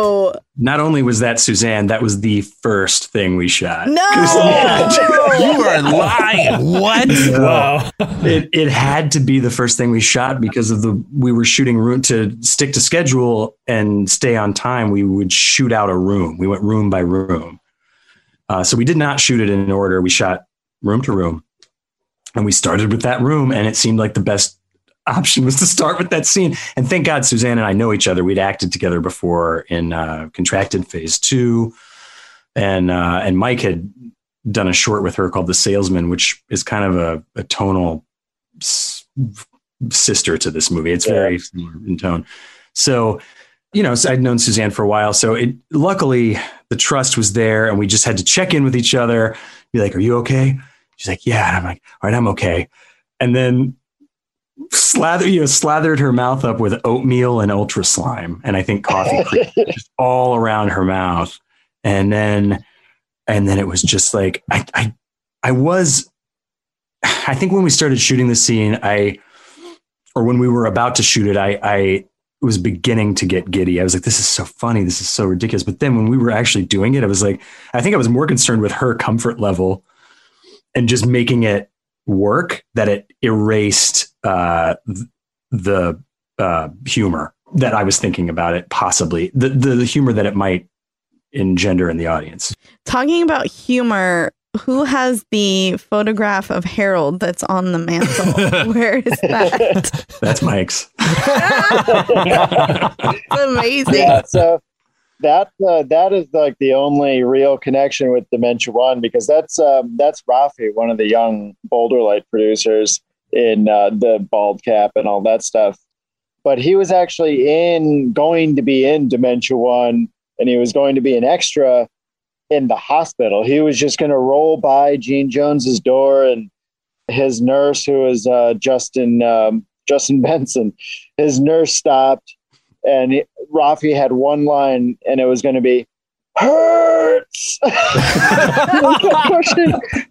Not only was that Suzanne, that was the first thing we shot. No, you are lying. What? Wow. It had to be the first thing we shot because of we were shooting room to stick to schedule and stay on time. We would shoot out a room. We went room by room. So we did not shoot it in order. We shot room to room, and we started with that room, and it seemed like the best option was to start with that scene. And thank God Suzanne and I know each other. We'd acted together before in Contracted Phase 2. And Mike had done a short with her called The Salesman, which is kind of a tonal sister to this movie. It's very similar in tone. So, I'd known Suzanne for a while. So luckily the trust was there, and we just had to check in with each other. Be like, are you okay? She's like, yeah. And I'm like, all right, I'm okay. And then slathered her mouth up with oatmeal and Ultra Slime, and I think coffee cream, just all around her mouth. And then it was just like, I think when we started shooting the scene, when we were about to shoot it, I was beginning to get giddy. I was like, this is so funny. This is so ridiculous. But then when we were actually doing it, I was like, I think I was more concerned with her comfort level and just making it work that it erased the humor that I was thinking about it, possibly the humor that it might engender in the audience. Talking about humor, who has the photograph of Harold that's on the mantle? Where is that? That's Mike's. It's amazing. Yeah, so that is like the only real connection with Dementia 1, because that's Rafi, one of the young Boulder Light producers in the bald cap and all that stuff. But he was actually going to be in Dementia 1, and he was going to be an extra in the hospital. He was just going to roll by Gene Jones's door, and his nurse, who is Justin Benson, his nurse stopped. And Rafi had one line, and it was going to be hurts.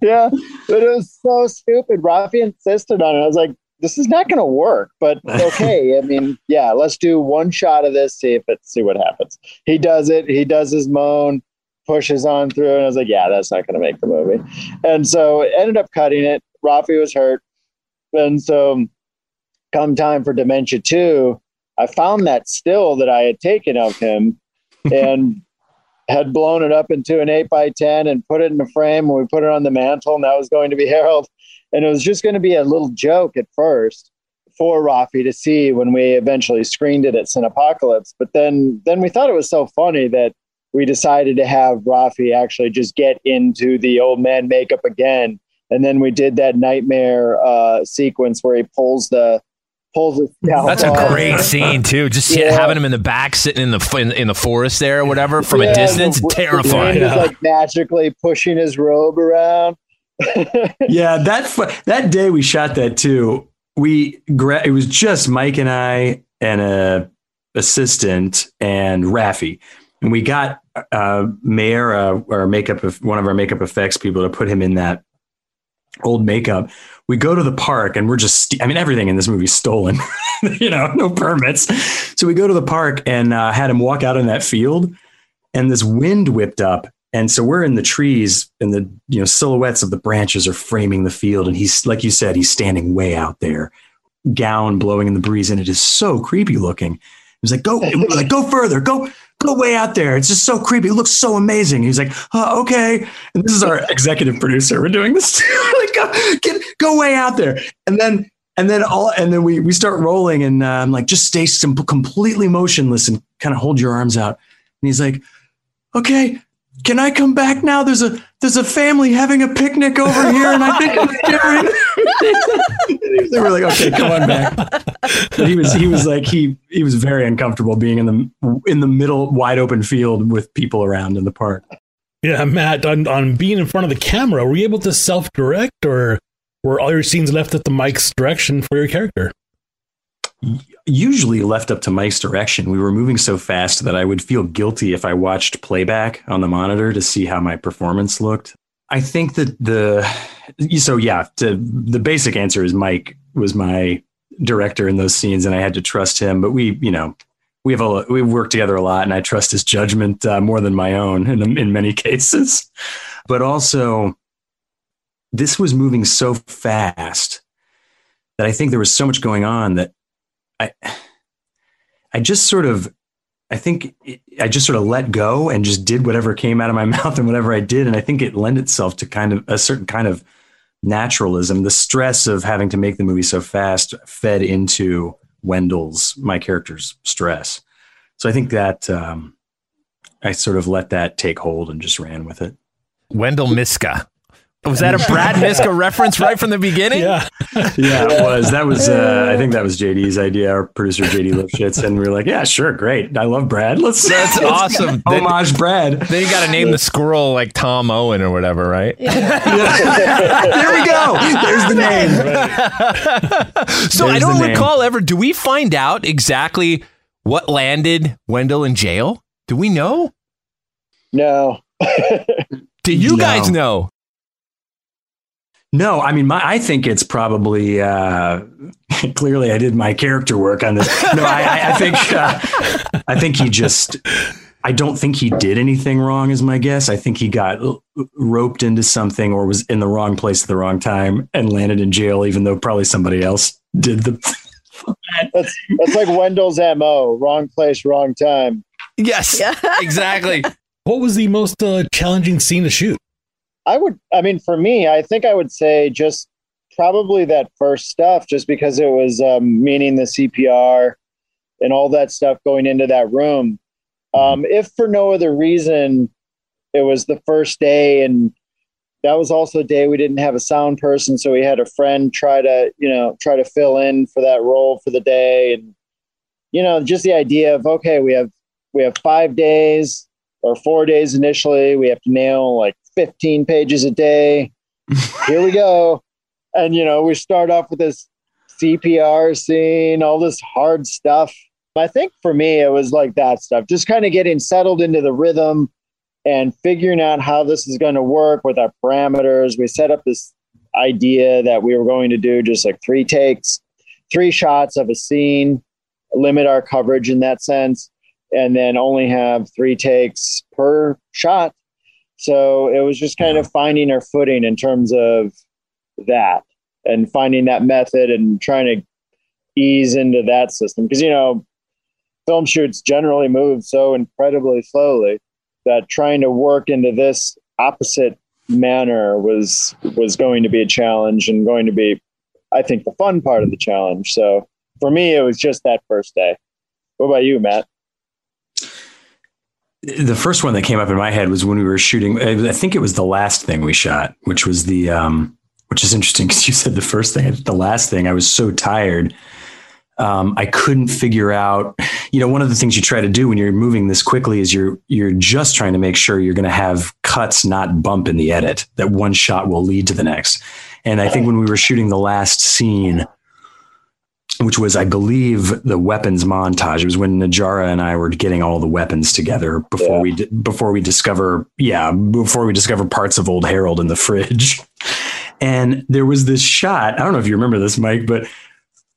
Yeah, but it was so stupid. Rafi insisted on it. I was like, this is not going to work, but okay. I mean, yeah, let's do one shot of this, see what happens. He does it. He does his moan, pushes on through. And I was like, yeah, that's not going to make the movie. And so it ended up cutting it. Rafi was hurt. And so come time for Dementia 2, I found that still that I had taken of him and had blown it up into an 8x10 and put it in a frame. And we put it on the mantle, and that was going to be Harold. And it was just going to be a little joke at first for Rafi to see when we eventually screened it at Cine Apocalypse. But then we thought it was so funny that we decided to have Rafi actually just get into the old man makeup again. And then we did that nightmare sequence where he pulls the scalp. That's a great scene too. Just having him in the back, sitting in the forest there or whatever from a distance, terrifying. He's like magically pushing his robe around. Yeah, that day we shot that too. It was just Mike and I and an assistant and Rafi, and we got one of our makeup effects people to put him in that old makeup. We go to the park and we're just, everything in this movie is stolen, no permits. So we go to the park and had him walk out in that field, and this wind whipped up. And so we're in the trees, and the silhouettes of the branches are framing the field. And he's, like you said, he's standing way out there, gown blowing in the breeze. And it is so creepy looking. He's like, go, and we're like, go further, go way out there. It's just so creepy. It looks so amazing. He's like, oh, okay. And this is our executive producer. We're doing this too. Like, go way out there. And then we start rolling, and I'm like, just stay completely motionless and kind of hold your arms out. And he's like, okay, can I come back now? There's a family having a picnic over here, and I think I'm Karen. They were like, okay, come on back. But he was like, he was very uncomfortable being in the middle wide open field with people around in the park. Yeah, Matt, on being in front of the camera, were you able to self-direct, or were all your scenes left at the Mike's direction for your character? Usually left up to Mike's direction. We were moving so fast that I would feel guilty if I watched playback on the monitor to see how my performance looked. I think that the basic answer is Mike was my director in those scenes, and I had to trust him. But we've worked together a lot, and I trust his judgment more than my own in many cases. But also, this was moving so fast that I think there was so much going on that I just sort of let go and just did whatever came out of my mouth and whatever I did. And I think it lent itself to kind of a certain kind of naturalism. The stress of having to make the movie so fast fed into my character's stress. So I think that I sort of let that take hold and just ran with it. Wendell Miska. Was that a Brad Miska reference right from the beginning? Yeah, it was. That was, I think that was JD's idea, our producer, JD Lipschitz. And we were like, yeah, sure, great. I love Brad. That's awesome. Homage Brad. Then you got to name the squirrel like Tom Owen or whatever, right? Yeah. There we go. There's the name. Right. So I don't recall ever, do we find out exactly what landed Wendell in jail? Do we know? No. Do you guys know? No, I think it's probably clearly I did my character work on this. No, I think I don't think he did anything wrong is my guess. I think he got roped into something or was in the wrong place at the wrong time and landed in jail, even though probably somebody else did the. That's like Wendell's MO, wrong place, wrong time. Yes, exactly. What was the most challenging scene to shoot? For me, I think I would say just probably that first stuff, just because it was meaning the CPR and all that stuff going into that room. If for no other reason, it was the first day, and that was also a day we didn't have a sound person. So we had a friend try to fill in for that role for the day. And, just the idea of, okay, we have 5 days or 4 days initially, we have to nail like 15 pages a day. Here we go. And, we start off with this CPR scene, all this hard stuff. I think for me, it was like that stuff, just kind of getting settled into the rhythm and figuring out how this is going to work with our parameters. We set up this idea that we were going to do just like 3 takes three shots of a scene, limit our coverage in that sense, and then only have three takes per shot. So it was just kind of finding our footing in terms of that and finding that method and trying to ease into that system. Because, you know, film shoots generally move so incredibly slowly that trying to work into this opposite manner was going to be a challenge and going to be, I think, the fun part of the challenge. So for me, it was just that first day. What about you, Matt? The first one that came up in my head was when we were shooting, I think it was the last thing we shot, which was the, which is interesting because you said the first thing, the last thing. I was so tired. I couldn't figure out, you know, one of the things you try to do when you're moving this quickly is you're just trying to make sure you're going to have cuts, not bump in the edit, that one shot will lead to the next. And I think when we were shooting the last scene, which was, I believe, the weapons montage. It was when Najara and I were getting all the weapons together before we discover parts of Old Harold in the fridge. And there was this shot. I don't know if you remember this, Mike, but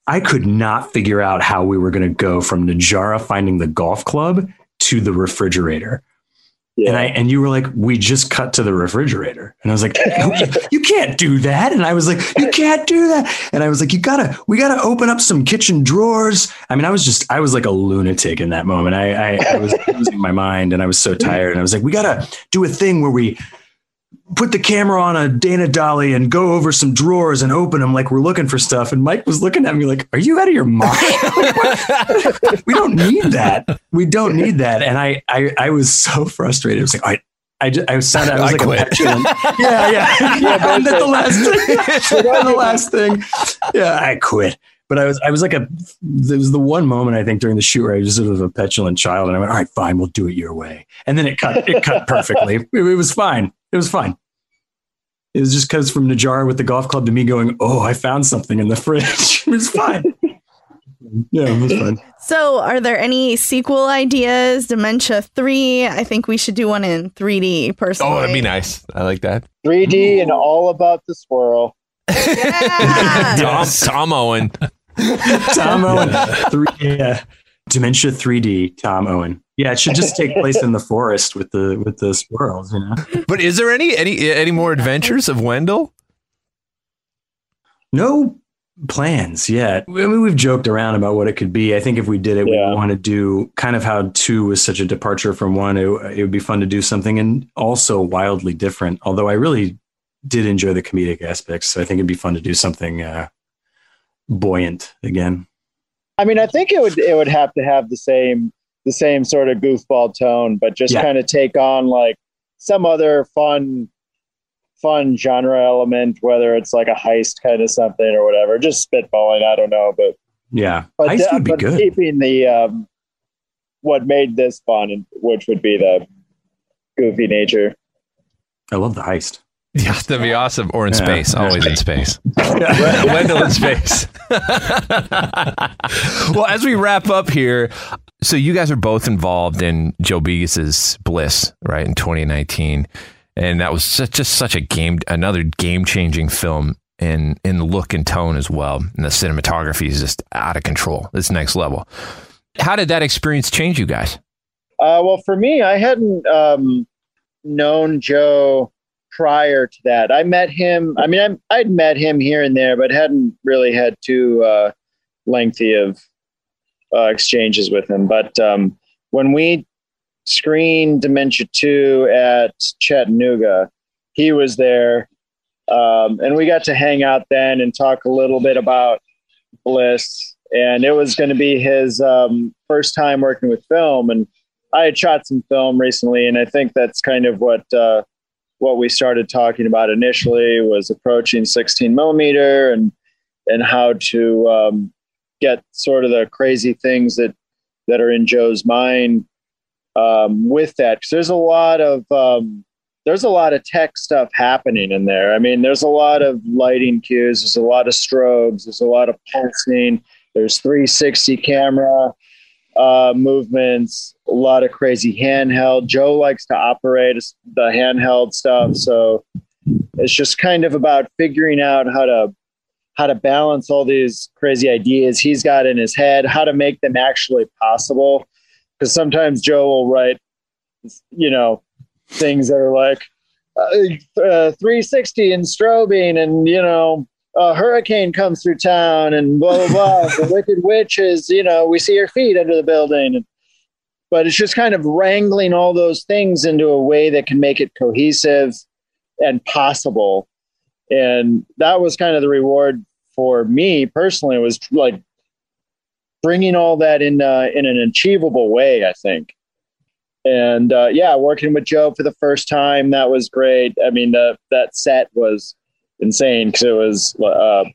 I could not figure out how we were going to go from Najara finding the golf club to the refrigerator. Yeah. And you were like, we just cut to the refrigerator. And I was like, you can't do that. And I was like, you can't do that. And I was like, we gotta open up some kitchen drawers. I mean, I was like a lunatic in that moment. I was losing my mind and I was so tired. And I was like, we gotta do a thing where we put the camera on a Dana dolly and go over some drawers and open them like we're looking for stuff. And Mike was looking at me like, are you out of your mind? We don't need that. We don't need that. And I was so frustrated. I was like, I was like a petulant. Yeah. And then the last thing. Yeah, I quit. But it was the one moment I think during the shoot where I was sort of a petulant child and I went, all right, fine, we'll do it your way. And then it cut perfectly. It was fine. It was fine. It was just because from Najara with the golf club to me going, oh, I found something in the fridge. It was fine. Yeah, it was fine. So are there any sequel ideas? Dementia 3. I think we should do one in 3D personally. Oh, that'd be nice. I like that. 3D and all about the swirl. Yeah. Tom Owen. Dementia 3D, Tom Owen. Yeah, it should just take place in the forest with the squirrels, you know. But is there any more adventures of Wendell? No plans yet. I mean, we've joked around about what it could be. I think if we did it, we'd want to do kind of how 2 was such a departure from 1. It would be fun to do something and also wildly different. Although I really did enjoy the comedic aspects, so I think it'd be fun to do something buoyant again. I mean, I think it would have to have the same sort of goofball tone, but just kind of take on like some other fun genre element, whether it's like a heist kind of something or whatever, just spitballing. I don't know, but heist would be good. Keeping the, what made this fun, which would be the goofy nature. I love the heist. Yeah, that'd be awesome. Or in space. Always in space. Wendell in space. Well, as we wrap up here, so you guys are both involved in Joe Begos's Bliss, right, in 2019. And that was another game-changing film in look and tone as well. And the cinematography is just out of control. It's next level. How did that experience change you guys? Well, for me, I hadn't known Joe prior to that. I met him. I mean, I'd met him here and there, but hadn't really had too lengthy of exchanges with him. But when we screened Dementia 2 at Chattanooga, he was there, and we got to hang out then and talk a little bit about Bliss. And it was going to be his first time working with film. And I had shot some film recently, and I think that's kind of what we started talking about initially was approaching 16 millimeter and how to get sort of the crazy things that are in Joe's mind with that. Cause there's a lot of tech stuff happening in there. I mean, there's a lot of lighting cues. There's a lot of strobes. There's a lot of pulsing. There's 360 camera movements, a lot of crazy handheld. Joe likes to operate the handheld stuff. So it's just kind of about figuring out how to how to balance all these crazy ideas he's got in his head, how to make them actually possible. Because sometimes Joe will write, you know, things that are like 360 and strobing and, you know, a hurricane comes through town and blah, blah, blah. The wicked witch is, you know, we see her feet under the building. And, but it's just kind of wrangling all those things into a way that can make it cohesive and possible. And that was kind of the reward for me personally, was like bringing all that in an achievable way, I think. And yeah, working with Joe for the first time, that was great. I mean, that set was insane because it was, I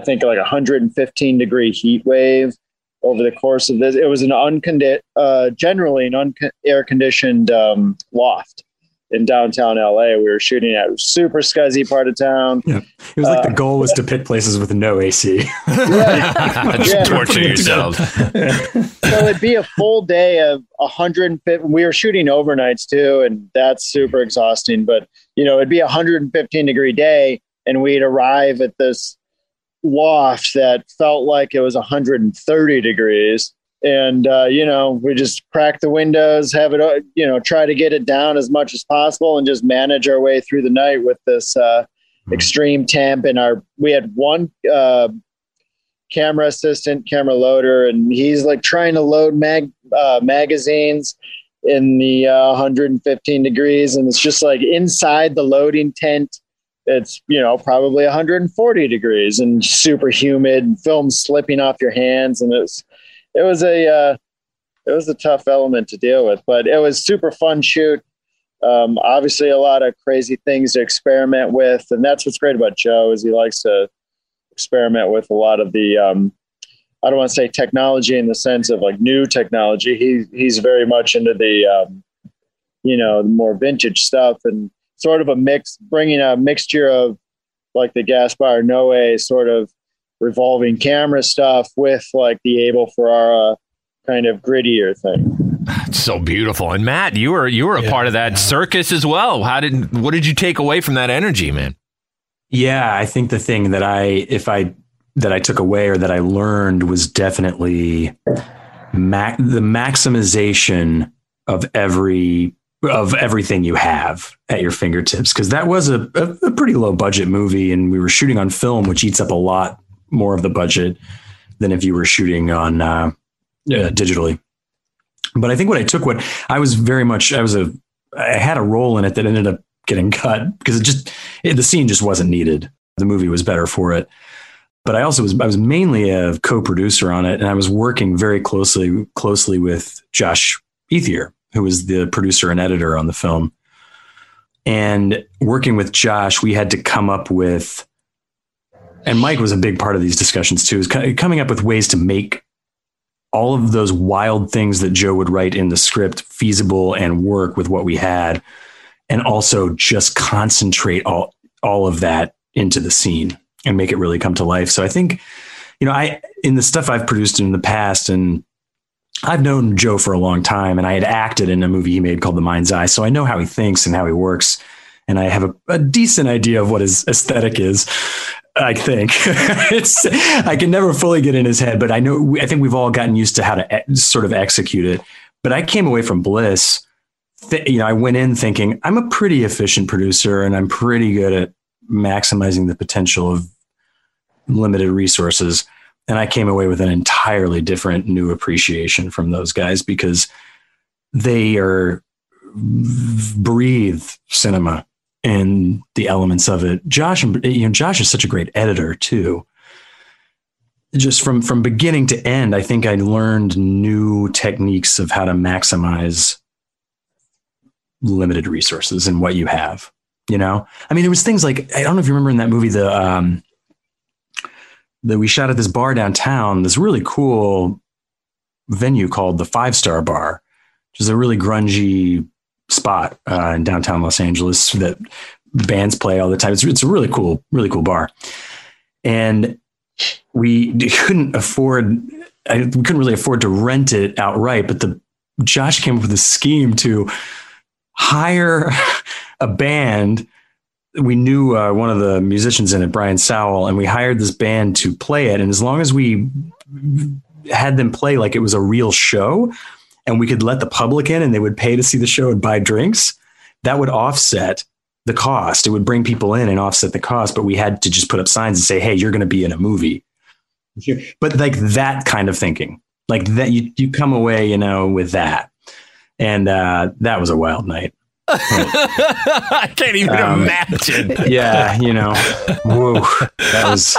think, like 115-degree heat wave over the course of this. It was an generally an air-conditioned loft in downtown LA. We were shooting at a super scuzzy part of town. Yeah. It was like the goal was to pick places with no AC. Yeah. Just torture yourselves. So it'd be a full day of 150. We were shooting overnights too, and that's super exhausting, but you know, it'd be a 115-degree day and we'd arrive at this loft that felt like it was 130 degrees. And, you know, we just crack the windows, have it, you know, try to get it down as much as possible and just manage our way through the night with this extreme temp. And we had one camera assistant, camera loader, and he's like trying to load magazines in the 115 degrees. And it's just like inside the loading tent, it's, you know, probably 140 degrees and super humid, film slipping off your hands. And it was a tough element to deal with, but it was super fun shoot. Obviously a lot of crazy things to experiment with. And that's what's great about Joe, is he likes to experiment with a lot of the, I don't want to say technology in the sense of like new technology. He's very much into the, you know, the more vintage stuff, and sort of a mix, bringing a mixture of like the Gaspar Noé sort of revolving camera stuff with like the Abel Ferrara kind of grittier thing. It's so beautiful. And Matt, you were a part of that circus as well. What did you take away from that energy, man? Yeah, I think the thing that I took away, or that I learned, was definitely the maximization of everything you have at your fingertips. Cause that was a pretty low budget movie, and we were shooting on film, which eats up a lot more of the budget than if you were shooting on digitally. But I think I had a role in it that ended up getting cut because the scene just wasn't needed. The movie was better for it. But I also was mainly a co-producer on it, and I was working very closely with Josh Ethier, who was the producer and editor on the film. And working with Josh, we had to come up with, and Mike was a big part of these discussions too, is coming up with ways to make all of those wild things that Joe would write in the script feasible and work with what we had, and also just concentrate all of that into the scene and make it really come to life. So I think, you know, in the stuff I've produced in the past, and I've known Joe for a long time, and I had acted in a movie he made called The Mind's Eye. So I know how he thinks and how he works, and I have a decent idea of what his aesthetic is. I think I can never fully get in his head, but I think we've all gotten used to how to sort of execute it. But I came away from Bliss, you know, I went in thinking I'm a pretty efficient producer, and I'm pretty good at maximizing the potential of limited resources. And I came away with an entirely different new appreciation from those guys, because they breathe cinema and the elements of it. Josh is such a great editor too. Just from beginning to end, I think I learned new techniques of how to maximize limited resources and what you have, you know? I mean, there was things like, I don't know if you remember in that movie, that we shot at this bar downtown, this really cool venue called the 5-Star Bar, which is a really grungy spot in downtown Los Angeles that bands play all the time. It's a really cool bar. And we couldn't really afford to rent it outright, but Josh came up with a scheme to hire a band we knew one of the musicians in it, Brian Sowell, and we hired this band to play it. And as long as we had them play like it was a real show and we could let the public in and they would pay to see the show and buy drinks, that would offset the cost. It would bring people in and offset the cost, but we had to just put up signs and say, hey, you're going to be in a movie. Sure. But like that kind of thinking, like that you come away, you know, with that. And that was a wild night. I can't even imagine. Yeah, you know, whoa, that was,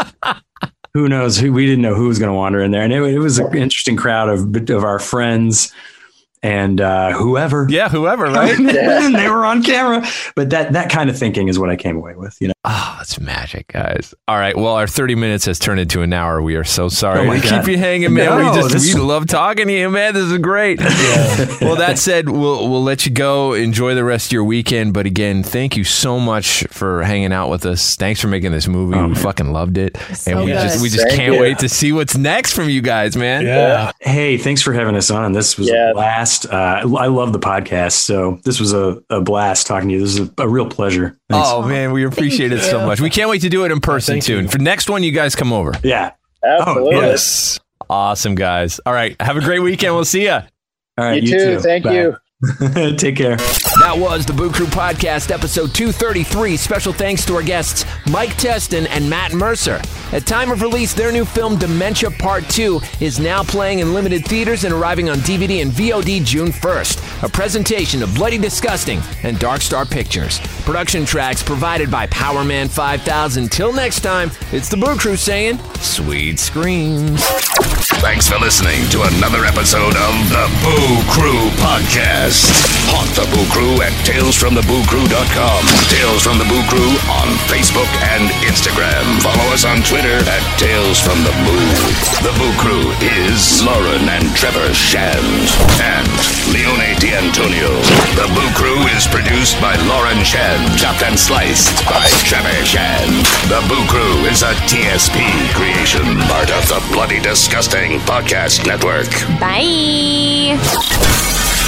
who knows, who we didn't know who was going to wander in there. And it was an interesting crowd of our friends and whoever. Yeah, whoever, right? And they were on camera. But that kind of thinking is what I came away with, you know. Oh, it's magic, guys. All right. Well, our 30 minutes has turned into an hour. We are so sorry to keep you hanging, man. No, we love talking to you, man. This is great. Yeah. Well, that said, we'll let you go. Enjoy the rest of your weekend. But again, thank you so much for hanging out with us. Thanks for making this movie. We fucking loved it. So and we just can't wait to see what's next from you guys, man. Yeah. Hey, thanks for having us on. This was a blast. I love the podcast. So this was a blast talking to you. This is a real pleasure. Thanks. Oh, man. We appreciate it. So much. We can't wait to do it in person too. And for next one, you guys come over. Yeah. Absolutely. Oh, yes. Awesome, guys. All right. Have a great weekend. We'll see ya. All right. You too. Thank Bye. You. Take care. That was the Boo Crew Podcast, episode 233. Special thanks to our guests, Mike Testin and Matt Mercer. At time of release, their new film, Dementia Part 2, is now playing in limited theaters and arriving on DVD and VOD June 1st. A presentation of Bloody Disgusting and Dark Star Pictures. Production tracks provided by Power Man 5000. Till next time, it's the Boo Crew saying, sweet screams. Thanks for listening to another episode of the Boo Crew Podcast. Haunt the Boo Crew at talesfromthebooCrew.com. Tales from the Boo Crew on Facebook and Instagram. Follow us on Twitter at Tales from the Boo. The Boo Crew is Lauren and Trevor Shand and Leone D'Antonio. The Boo Crew is produced by Lauren Shand, chopped and sliced by Trevor Shand. The Boo Crew is a TSP creation, part of the Bloody Disgusting Podcast Network. Bye.